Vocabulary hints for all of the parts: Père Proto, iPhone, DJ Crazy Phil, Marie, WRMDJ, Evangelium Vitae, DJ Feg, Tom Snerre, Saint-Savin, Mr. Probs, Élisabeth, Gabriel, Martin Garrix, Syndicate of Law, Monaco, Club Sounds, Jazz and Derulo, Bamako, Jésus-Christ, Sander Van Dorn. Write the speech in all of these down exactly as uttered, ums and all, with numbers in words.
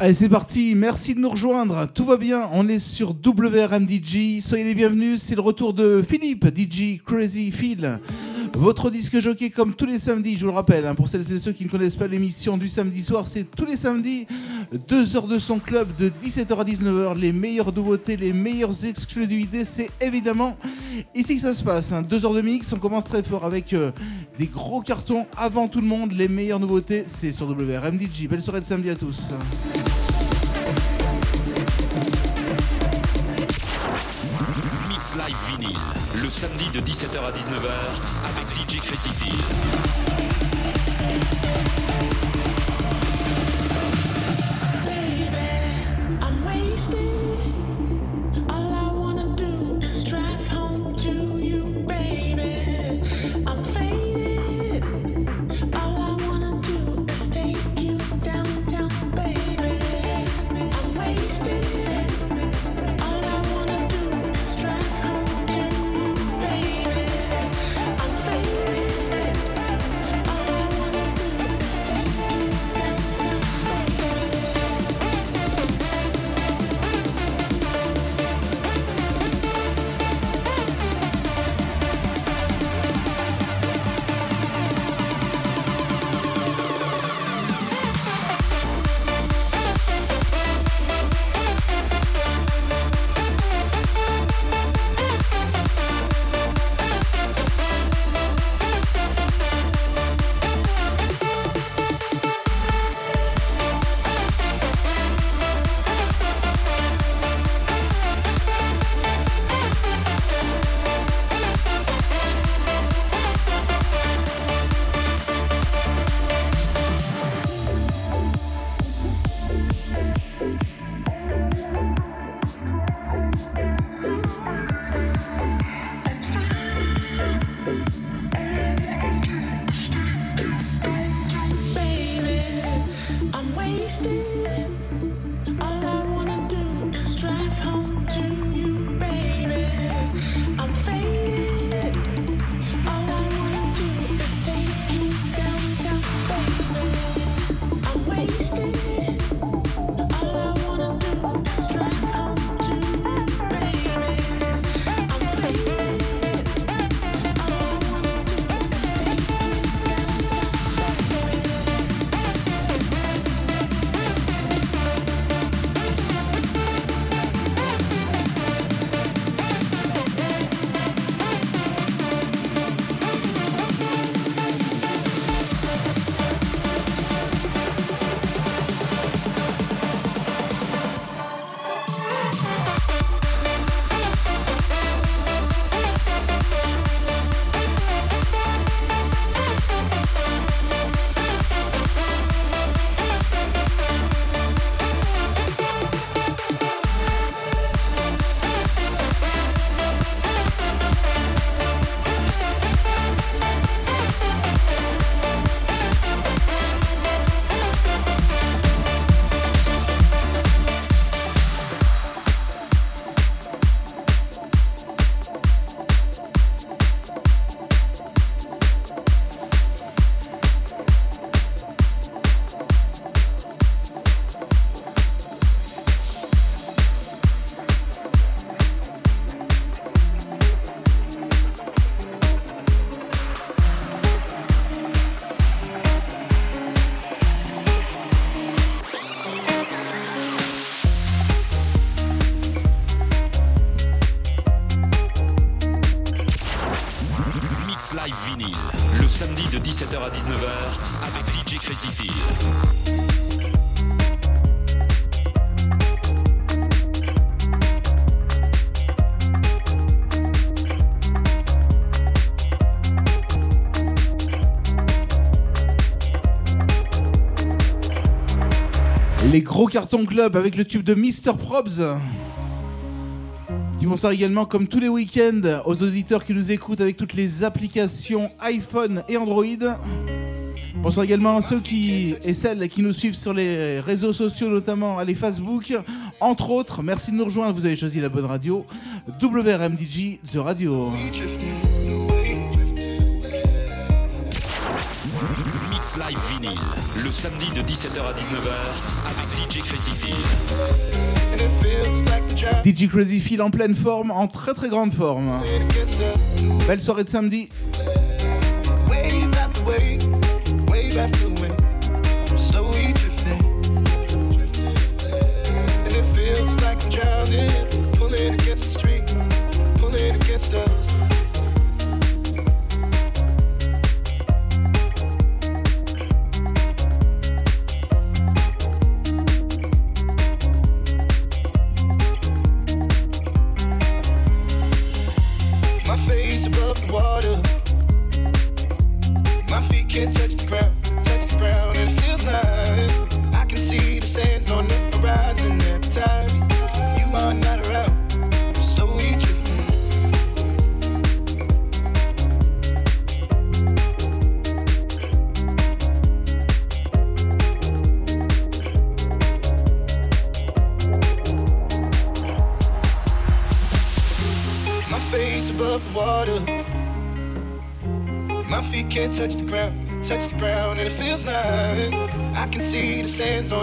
Allez, c'est parti, merci de nous rejoindre, tout va bien, on est sur W R M D J, soyez les bienvenus, c'est le retour de Philippe, D J Crazy Phil, votre disque jockey comme tous les samedis, je vous le rappelle, pour celles et ceux qui ne connaissent pas l'émission du samedi soir, c'est tous les samedis, deux heures de son club de dix-sept heures à dix-neuf heures, les meilleures nouveautés, les meilleures exclusivités, c'est évidemment ici que ça se passe, deux heures de mix, on commence très fort avec des gros cartons avant tout le monde, les meilleures nouveautés, c'est sur W R M D J, belle soirée de samedi à tous. Live vinyle, le samedi de dix-sept heures à dix-neuf heures avec D J Crazy Phil. Les gros cartons club avec le tube de mister Probs. Dis bonsoir également comme tous les week-ends aux auditeurs qui nous écoutent avec toutes les applications iPhone et Android. Bonsoir également à ceux qui et celles qui nous suivent sur les réseaux sociaux, notamment les Facebook, entre autres. Merci de nous rejoindre, vous avez choisi la bonne radio. W R M D J, The Radio. Mix Live live vinyle, le samedi de dix-sept heures à dix-neuf heures avec D J Crazy Phil. D J Crazy Phil en pleine forme, en très très grande forme. Belle soirée de samedi. On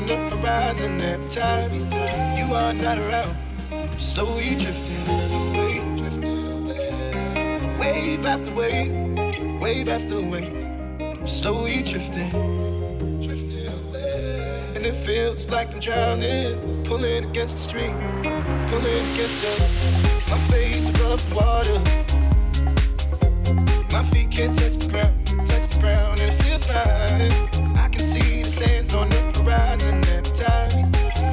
the horizon every time you are not around, I'm slowly drifting away, drifting away. Wave after wave, wave after wave, I'm slowly drifting, drifting away. And it feels like I'm drowning, pulling against the stream, pulling against the. My face above the water, my feet can't touch the ground, touch the ground, and it feels like I can see the sands on the. Rising every time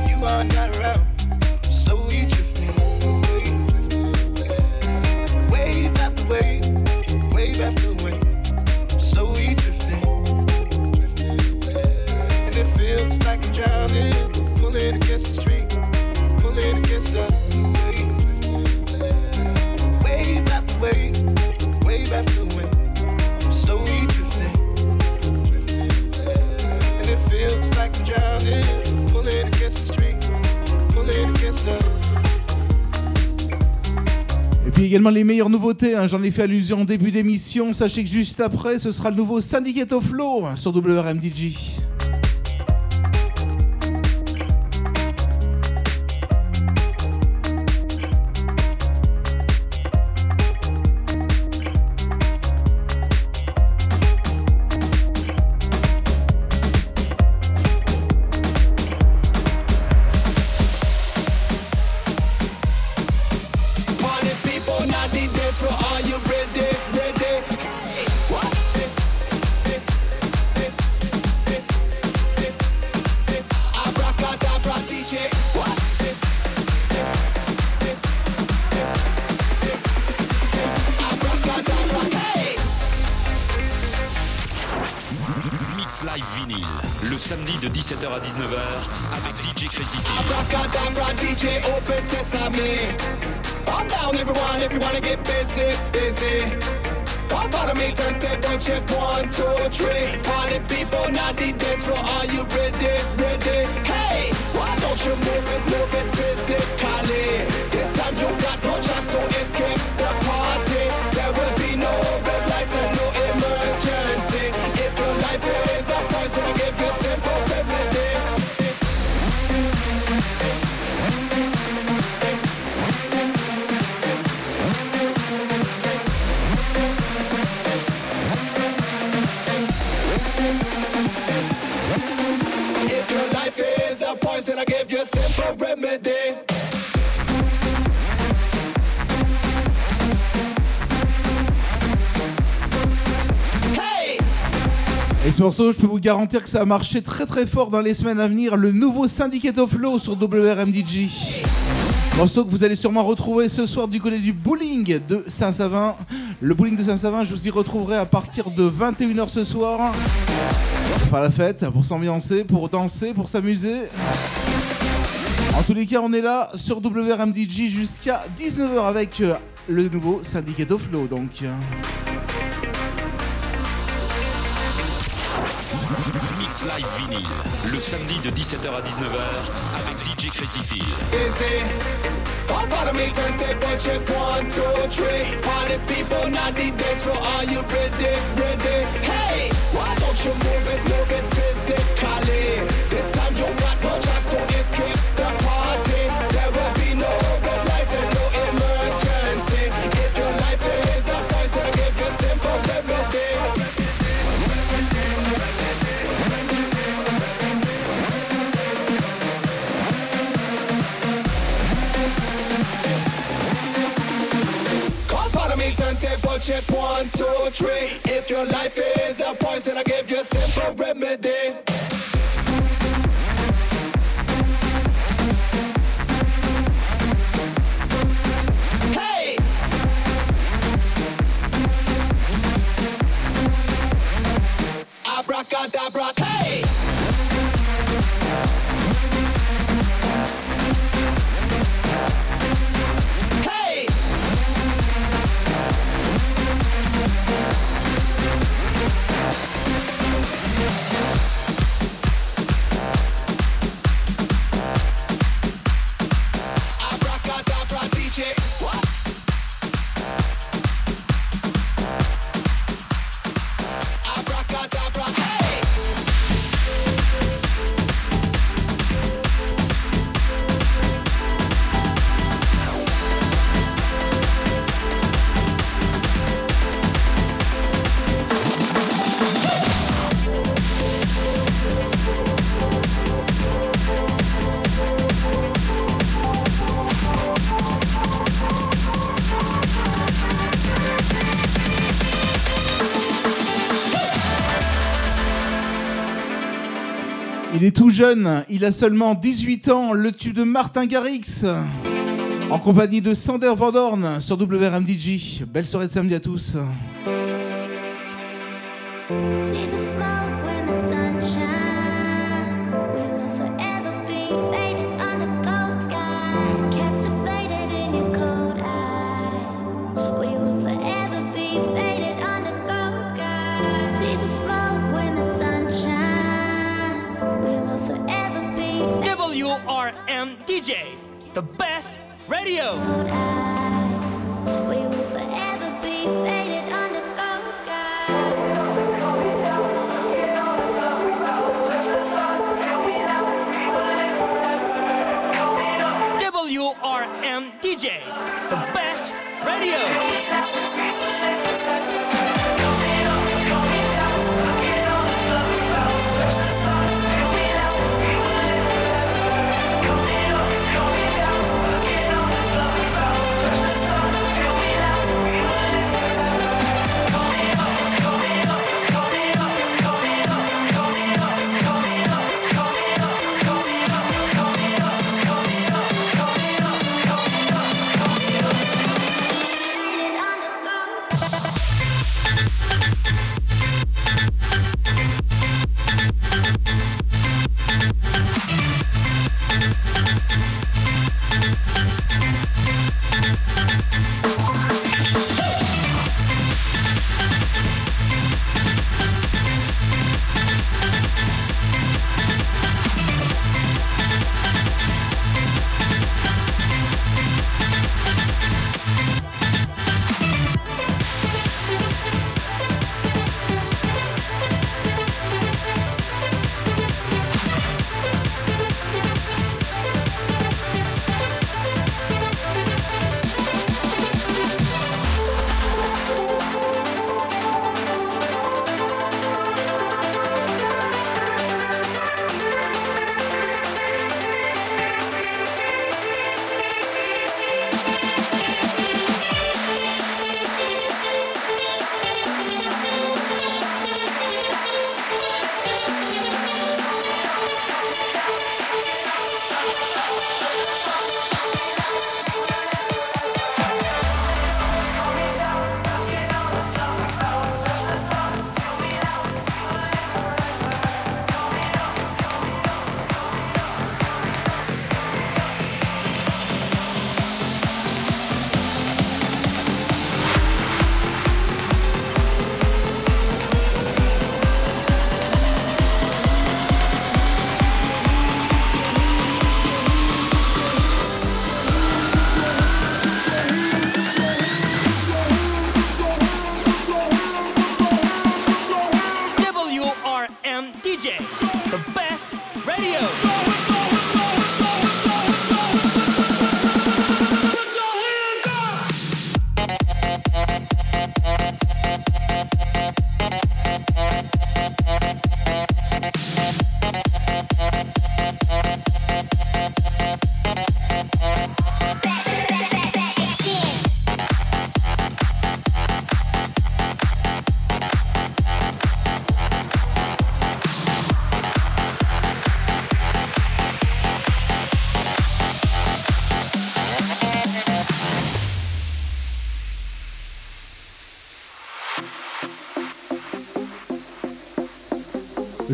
you are not around, I'm slowly drifting away, drifting away. Wave after wave, wave after wave, I'm slowly drifting, drifting away. And it feels like I'm drowning, pulling against the street, pulling against the wave. Wave after wave, wave after wave, I'm slowly drifting. Feels like I'm drowning, pulling against the street, pulling against the... Et puis également les meilleures nouveautés, hein, j'en ai fait allusion au début d'émission. Sachez que juste après, ce sera le nouveau Syndicate of Law sur W R M D J. Je peux vous garantir que ça a marché très très fort dans les semaines à venir, le nouveau Syndicate of Law sur W R M D J. Morceau que vous allez sûrement retrouver ce soir du côté du bowling de Saint-Savin. Le bowling de Saint-Savin, je vous y retrouverai à partir de vingt et une heures ce soir. Pour faire la fête, pour s'ambiancer, pour danser, pour s'amuser. En tous les cas, on est là sur W R M D J jusqu'à dix-neuf heures avec le nouveau Syndicate of Law donc. Dance Live Vinyl, le samedi de dix-sept heures à dix-neuf heures avec D J Crazy Phil. Easy, all part of me turntable check one, two, three. Party people, not the dance floor, are you ready, ready? Hey, why don't you move it, move it physically? This time you got no chance to escape the party. There will be no red lights and no emergency. If your life is a poison, give a simple remedy. Turntable check one, two, three. If your life is a poison, I give you a simple remedy. Hey! Abracadabra, hey! Il est tout jeune, il a seulement dix-huit ans, le tube de Martin Garrix, en compagnie de Sander Van Dorn sur W R M D J. Belle soirée de samedi à tous. D J, the best radio. W R M D J, the best radio.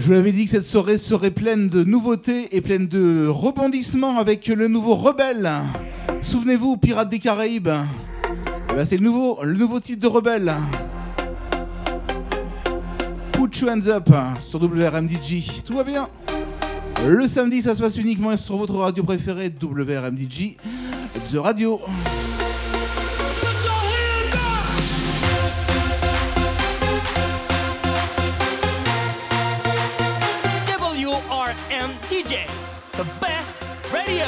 Je vous l'avais dit que cette soirée serait pleine de nouveautés et pleine de rebondissements avec le nouveau Rebelle. Souvenez-vous, Pirates des Caraïbes. Et bien c'est le nouveau, le nouveau titre de Rebelle. Put Your Hands Up sur W R M D J. Tout va bien. Le samedi, ça se passe uniquement sur votre radio préférée, W R M D J, The Radio. W R M D J, the best radio.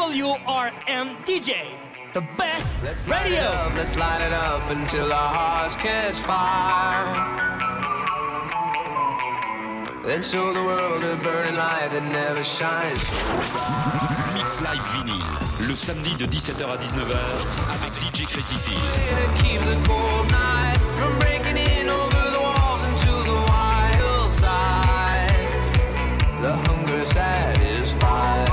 W R M D J, the best let's radio. Light it up, let's light it up until our hearts catch fire. Then show the world a burning light that never shines. Mix Live Vinyl, le samedi de dix-sept heures à dix-neuf heures avec D J Crazy Phil. Keep the cold night from breaking in over the walls into the wild side. The hunger satisfied.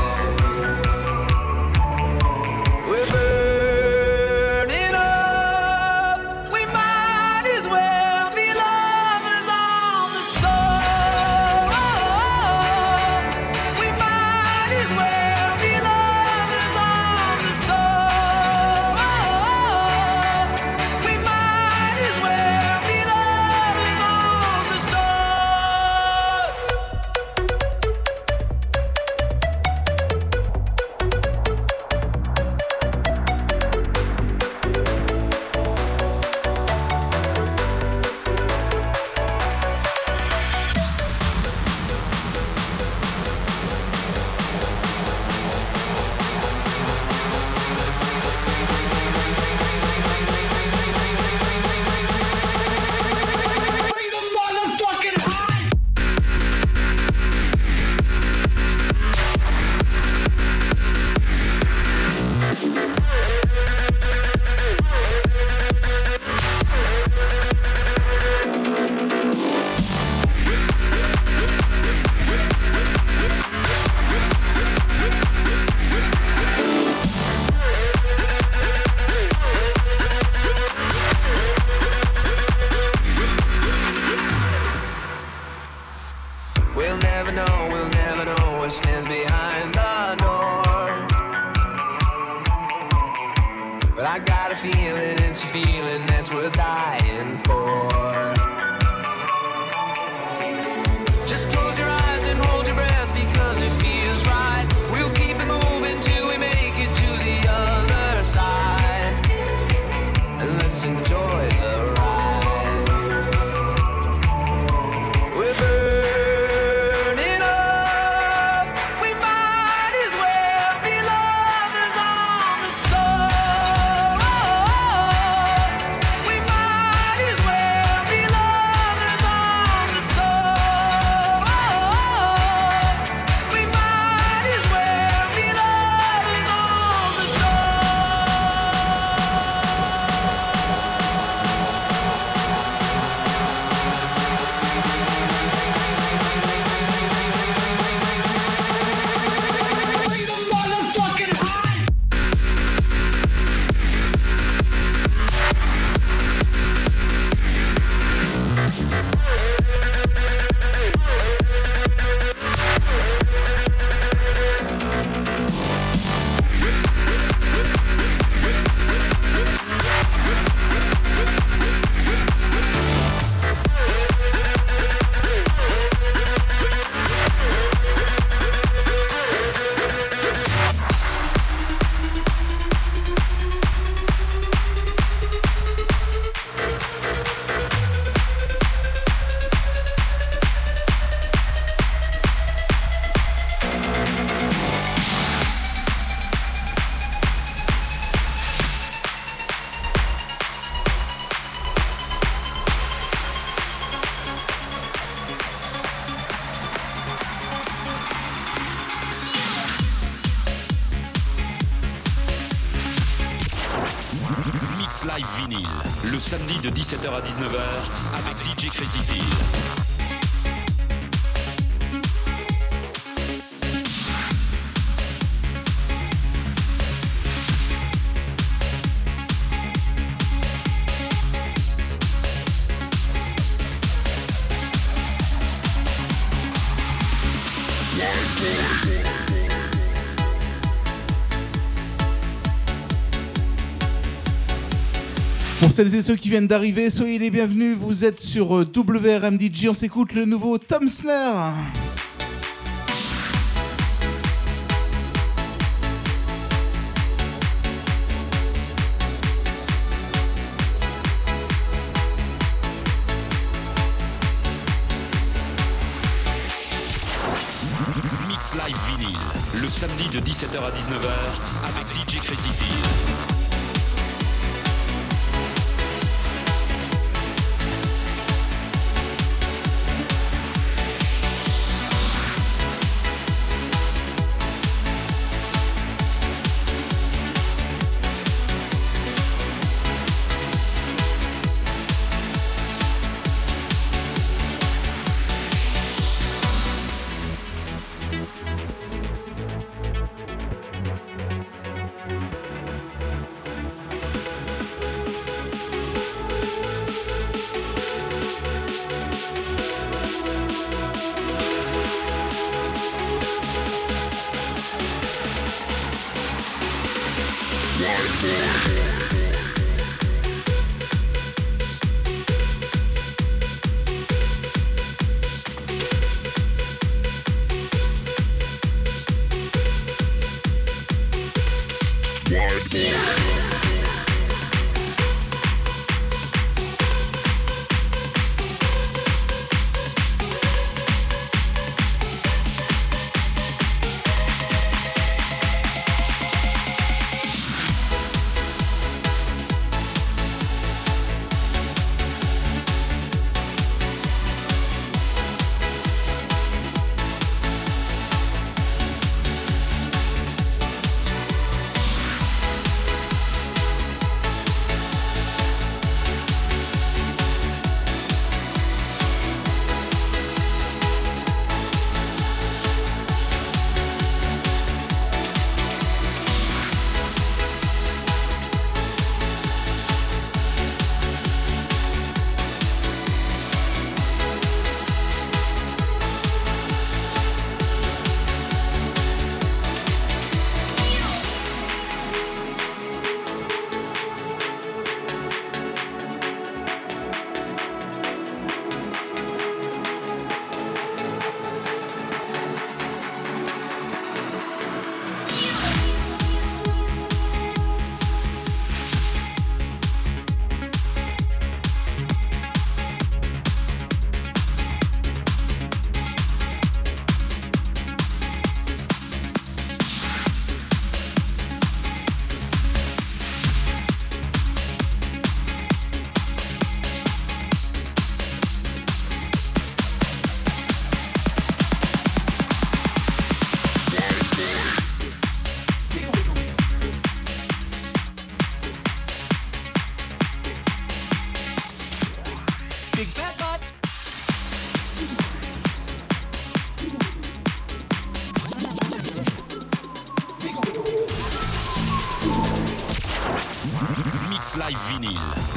Enjoy. deux mille, le samedi de dix-sept heures à dix-neuf heures avec D J Crazy Phil. Pour celles et ceux qui viennent d'arriver, soyez les bienvenus, vous êtes sur W R M D J, on s'écoute le nouveau Tom Snerre. Mix Live Vinyl, le samedi de dix-sept heures à dix-neuf heures avec D J Crazy Phil.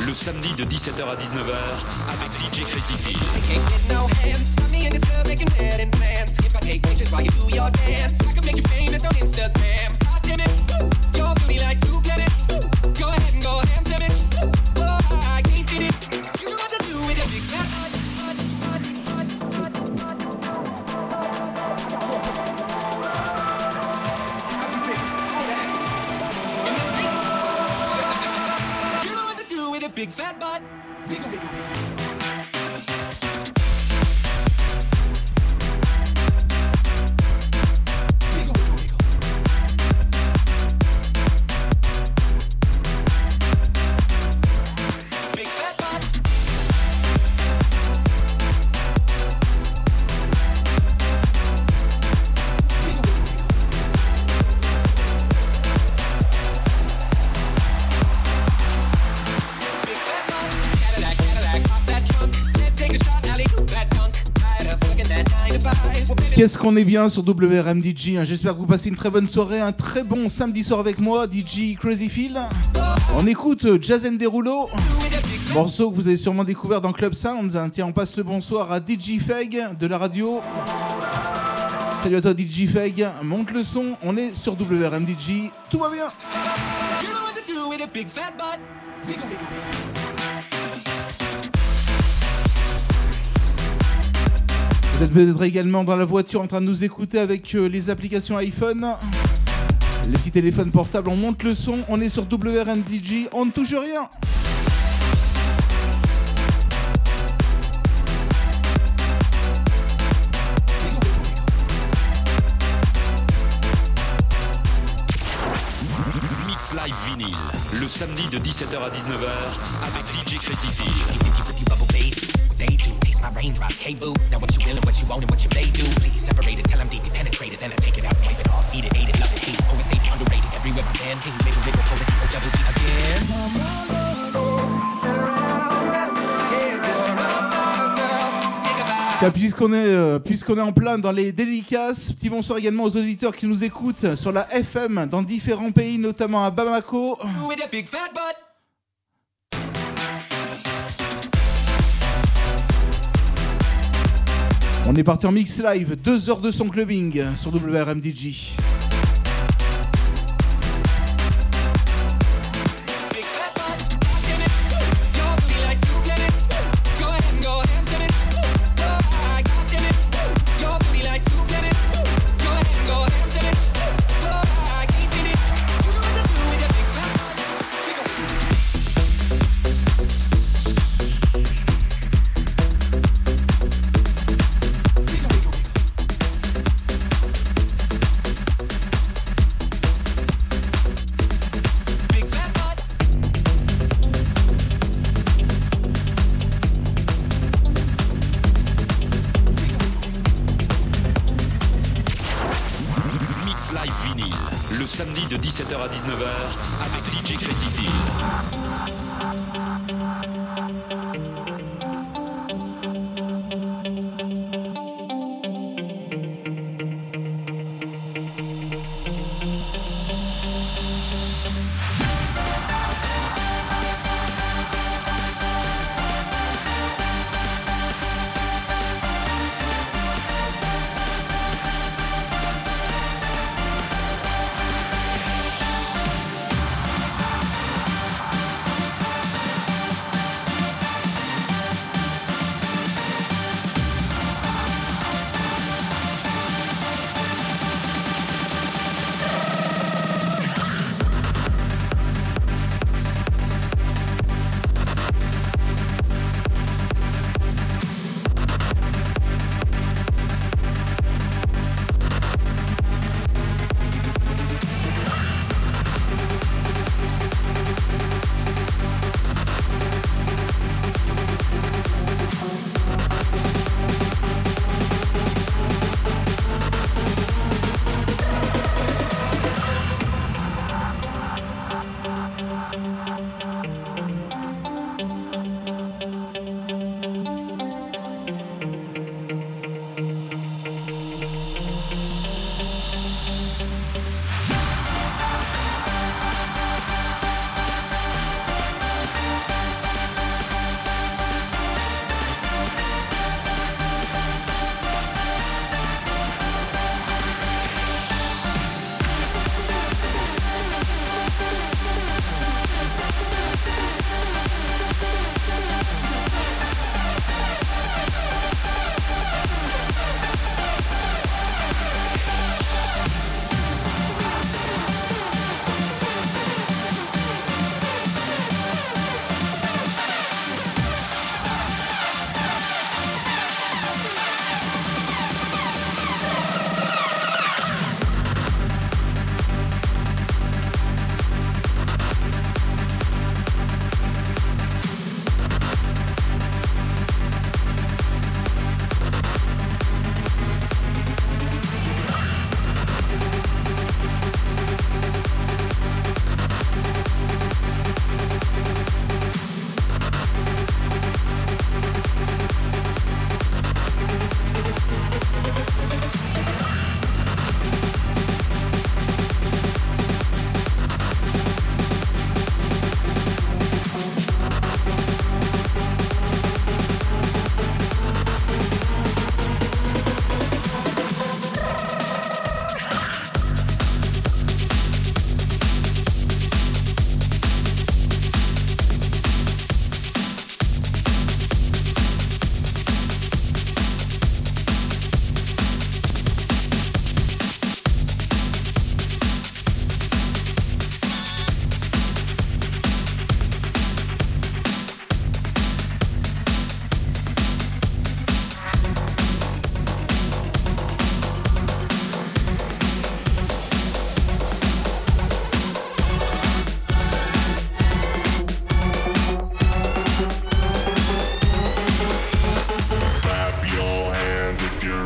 Le samedi de dix-sept heures à dix-neuf heures avec D J Crazy Phil. Big fat butt. Wiggle, wiggle, wiggle. Qu'est-ce qu'on est bien sur W R M D J, hein. J'espère que vous passez une très bonne soirée, un très bon samedi soir avec moi, D J Crazy Phil. On écoute Jazz and Derulo, morceau que vous avez sûrement découvert dans Club Sounds, hein. Tiens, on passe le bonsoir à D J Feg de la radio. Salut à toi D J Feg, monte le son, on est sur W R M D J, tout va bien. You know what to do with a big fat butt. Wiggle, wiggle, wiggle. Vous êtes peut-être également dans la voiture en train de nous écouter avec les applications iPhone, les petits téléphones portables, on monte le son, on est sur W R M D J, on ne touche rien. Mix Live Vinyl, le samedi de dix-sept heures à dix-neuf heures avec D J Crazy Phil. They do, taste my raindrops, hey boo. Now what you will and what you want and what you may do. Please separate it, tell them deeply penetrated. Then I take it out, wipe it off, eat it, hate it, love it, hate it. Overstated, underrated, everywhere I can. Can you make a wiggle for the D O double G again? Tiens, puisqu'on est, euh, puisqu'on est en plein dans les dédicaces, petit bonsoir également aux auditeurs qui nous écoutent sur la F M dans différents pays, notamment à Bamako. With a big fat butt. On est parti en mix live, deux heures de son clubbing sur W R M D J.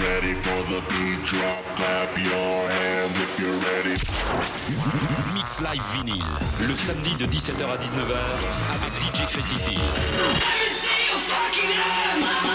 you're ready for the beat drop, clap your hands if you're ready. Mix Live Vinyl, le samedi de dix-sept heures à dix-neuf heures avec D J Crazy Phil. Let me see your fucking hand, mama.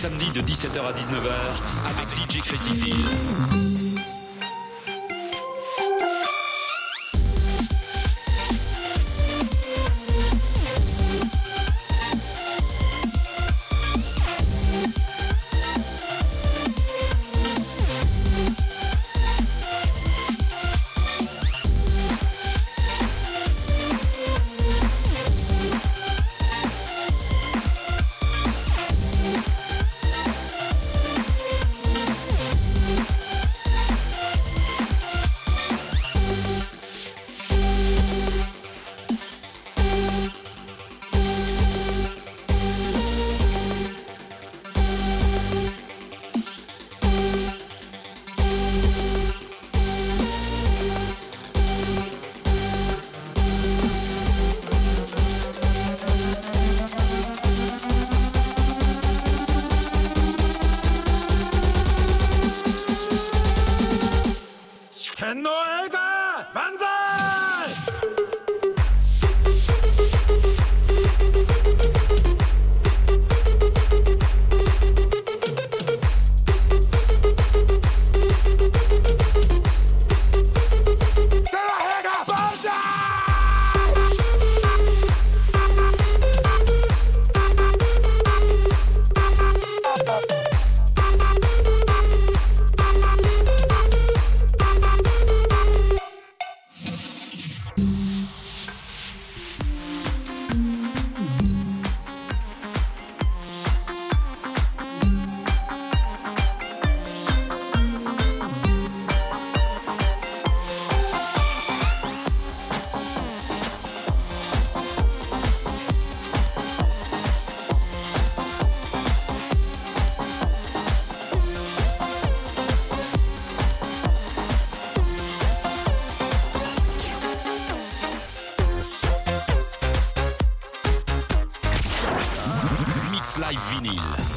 Samedi de dix-sept heures à dix-neuf heures avec D J Crazy Phil.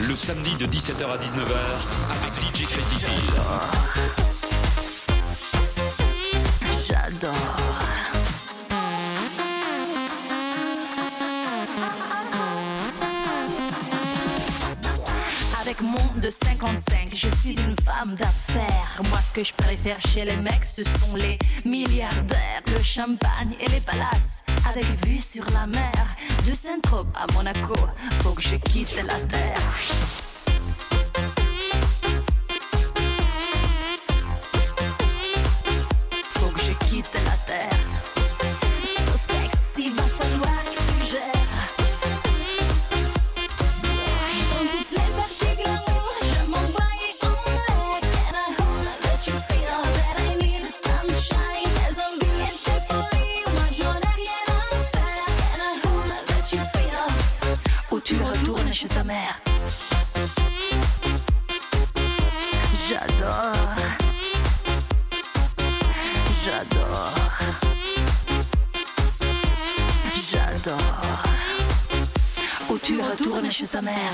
Le samedi de dix-sept heures à dix-neuf heures avec D J Crazy Phil. J'adore. Avec mon de cinquante-cinq, je suis une femme d'affaires. Moi, ce que je préfère chez les mecs, ce sont les milliardaires, le champagne et les palaces. Avec vue sur la mer, de Saint-Probs à Monaco, faut que je quitte la terre. Faut que je quitte la terre. So sexy, va falloir que tu gères. En toutes les parties glamour, je m'envoie en l'air. Can I hold, let you feel that I need sunshine. There's a million people here, moi j'en ai rien. Où tu retournes chez ta mère. J'adore. J'adore. J'adore. Où tu retournes chez ta mère.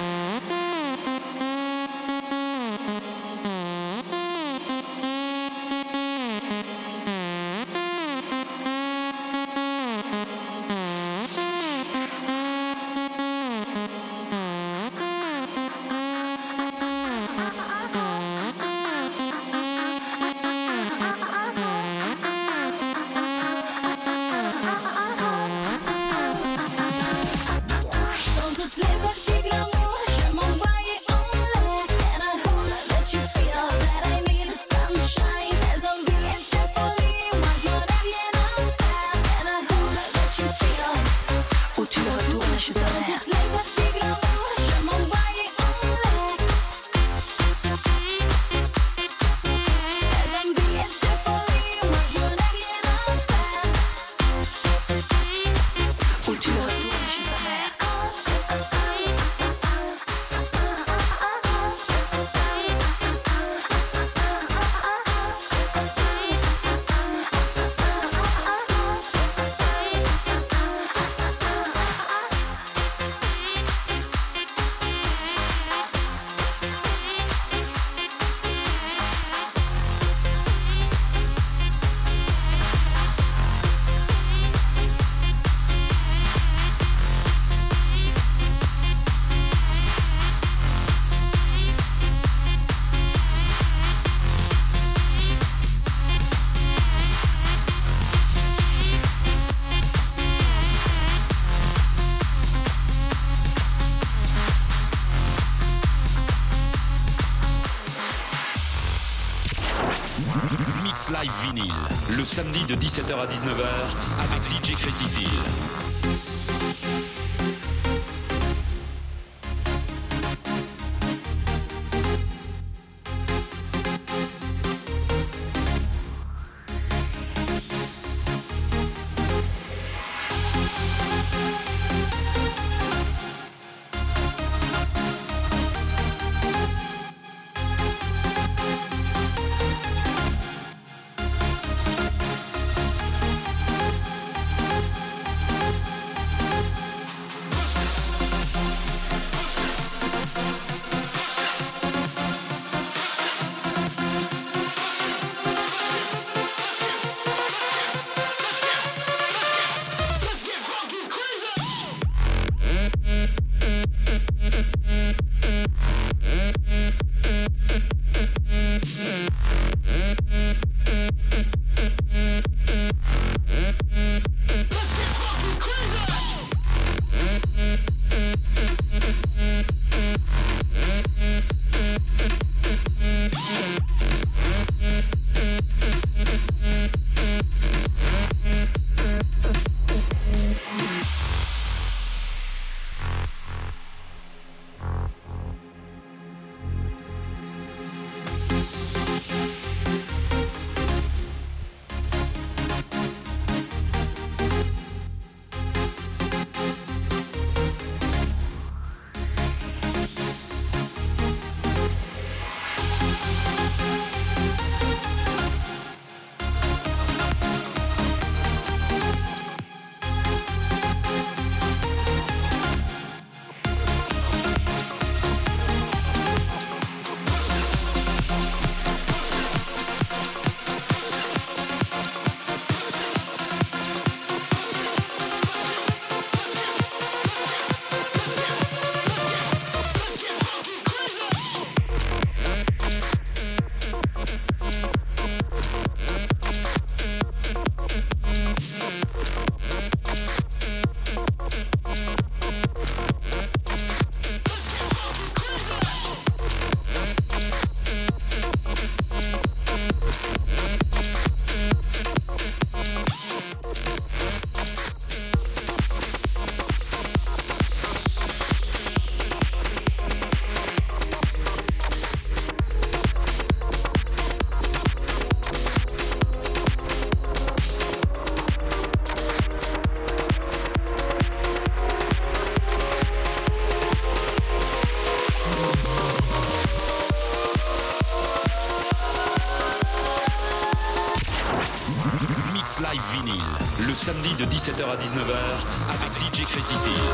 Live vinyle, le samedi de dix-sept heures à dix-neuf heures avec D J Crazy Phil. Mix Live Vinyl, le samedi de dix-sept heures à dix-neuf heures avec D J Crazy Phil.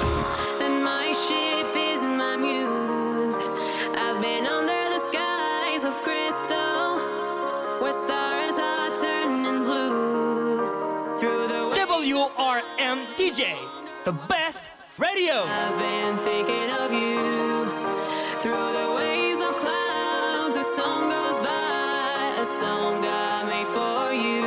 And my ship is my muse. I've been under the skies of crystal, where stars are turning blue. Through the W R M D J, the best radio. I've been thinking of you through the waves of clouds. A song goes by, a song I made for you.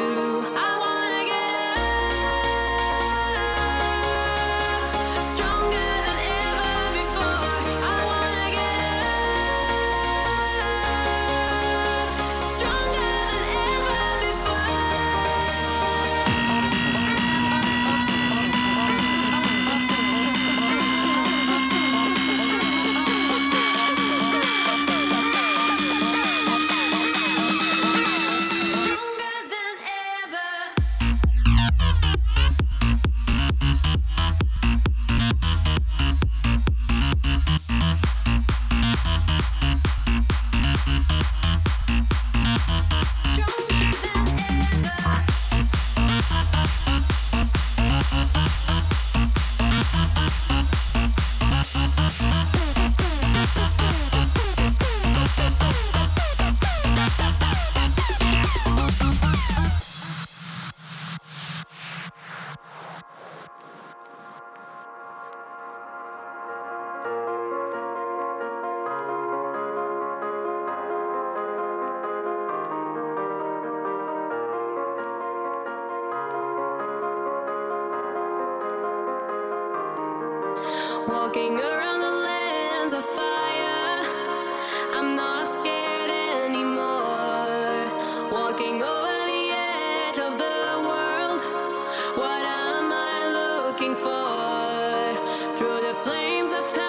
Walking around the lands of fire, I'm not scared anymore. Walking over the edge of the world, what am I looking for? Through the flames of time.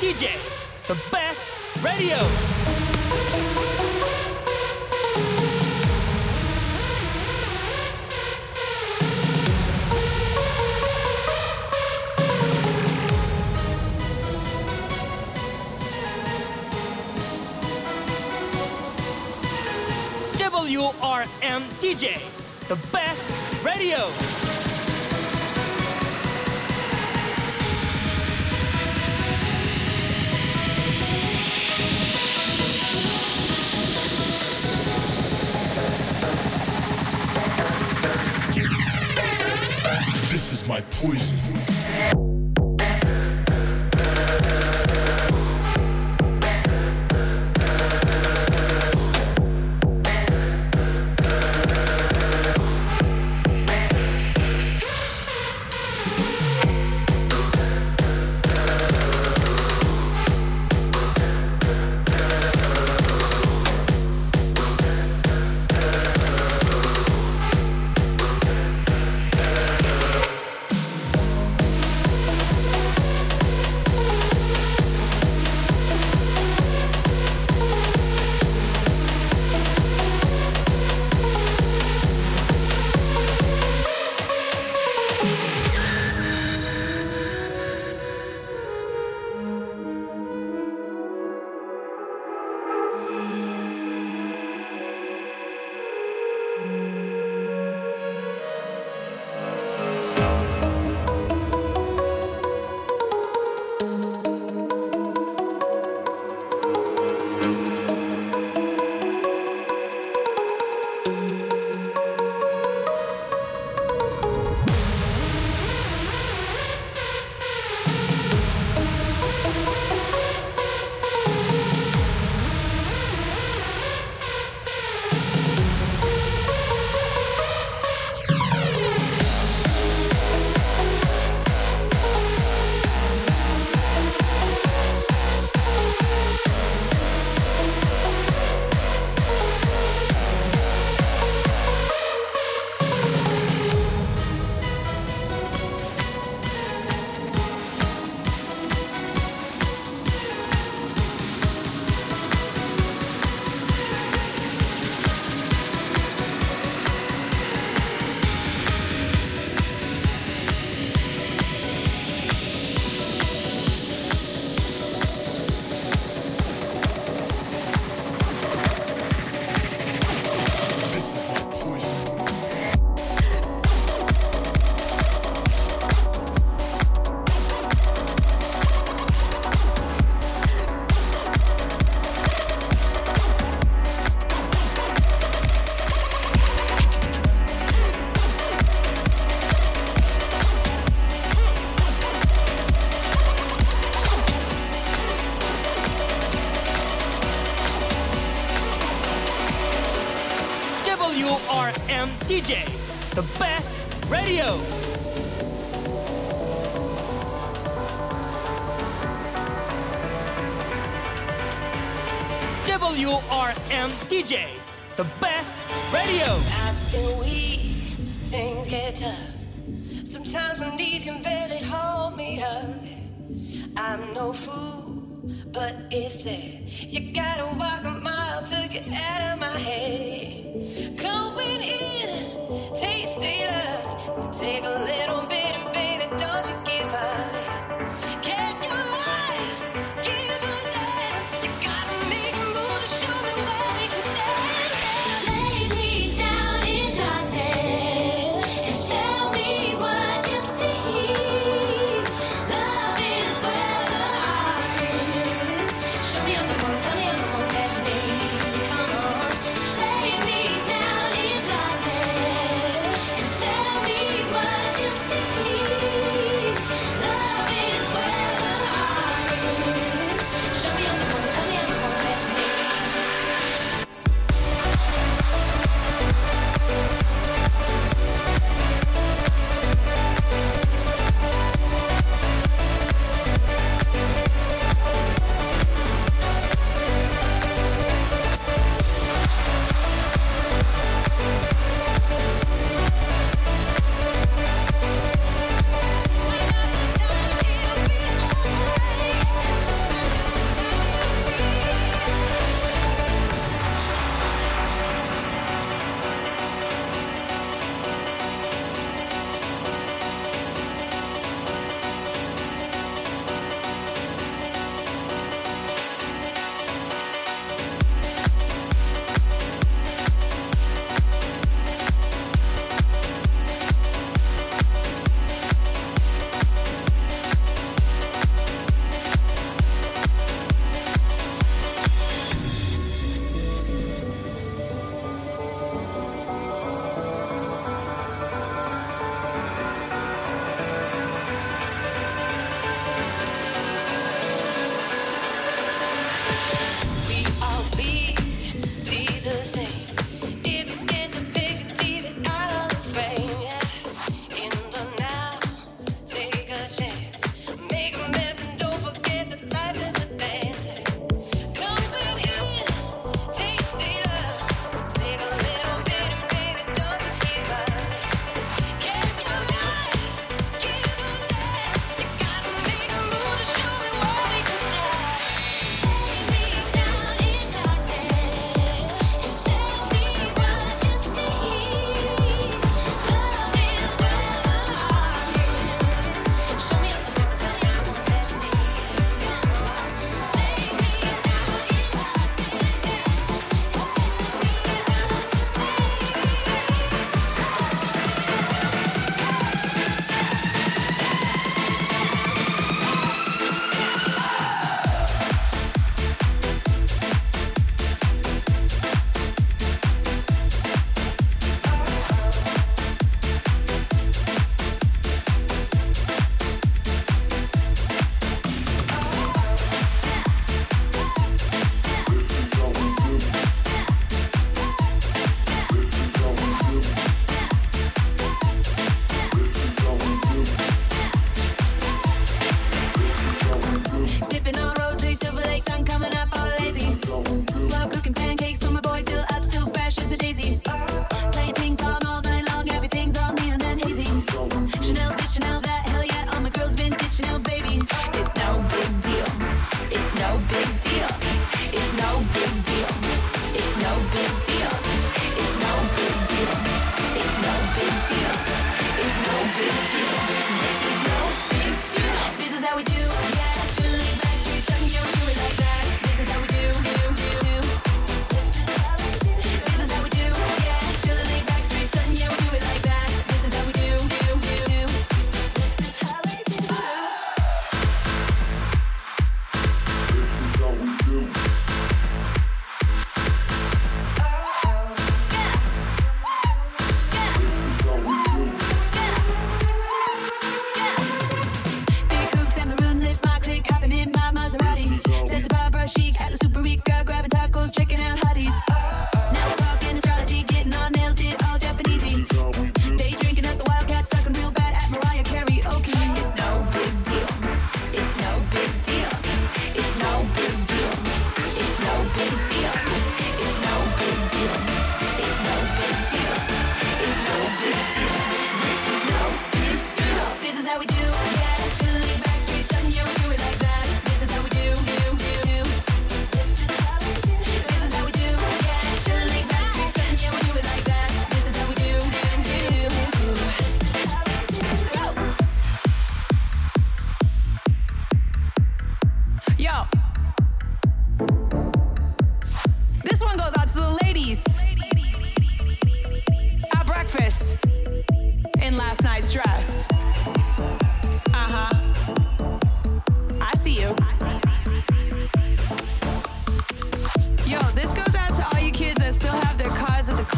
D J, the best radio. W R M D J, the best radio. This is my poison. D J, the best radio. W R M D J, the best radio. I feel weak, things get tough. Sometimes my knees can barely hold me up. I'm no fool, but it's sad. You gotta walk a mile to get out of my head. Going in, taste the love, take a little bit and baby, don't you give up. Get your life, give a damn. You gotta make a move to show me where we can stand. Show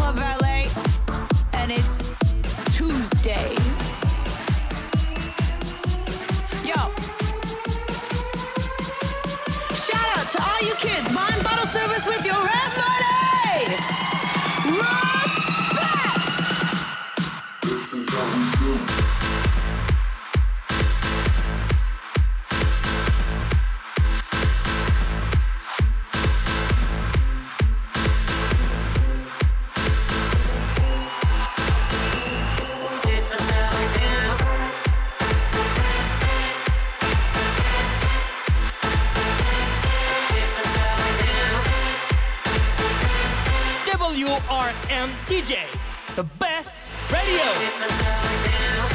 Club Valet, and it's Tuesday. Yo. Shout out to all you kids. Mind bottle service with your red money. Respect. This is how we do. W R M D J, the best radio.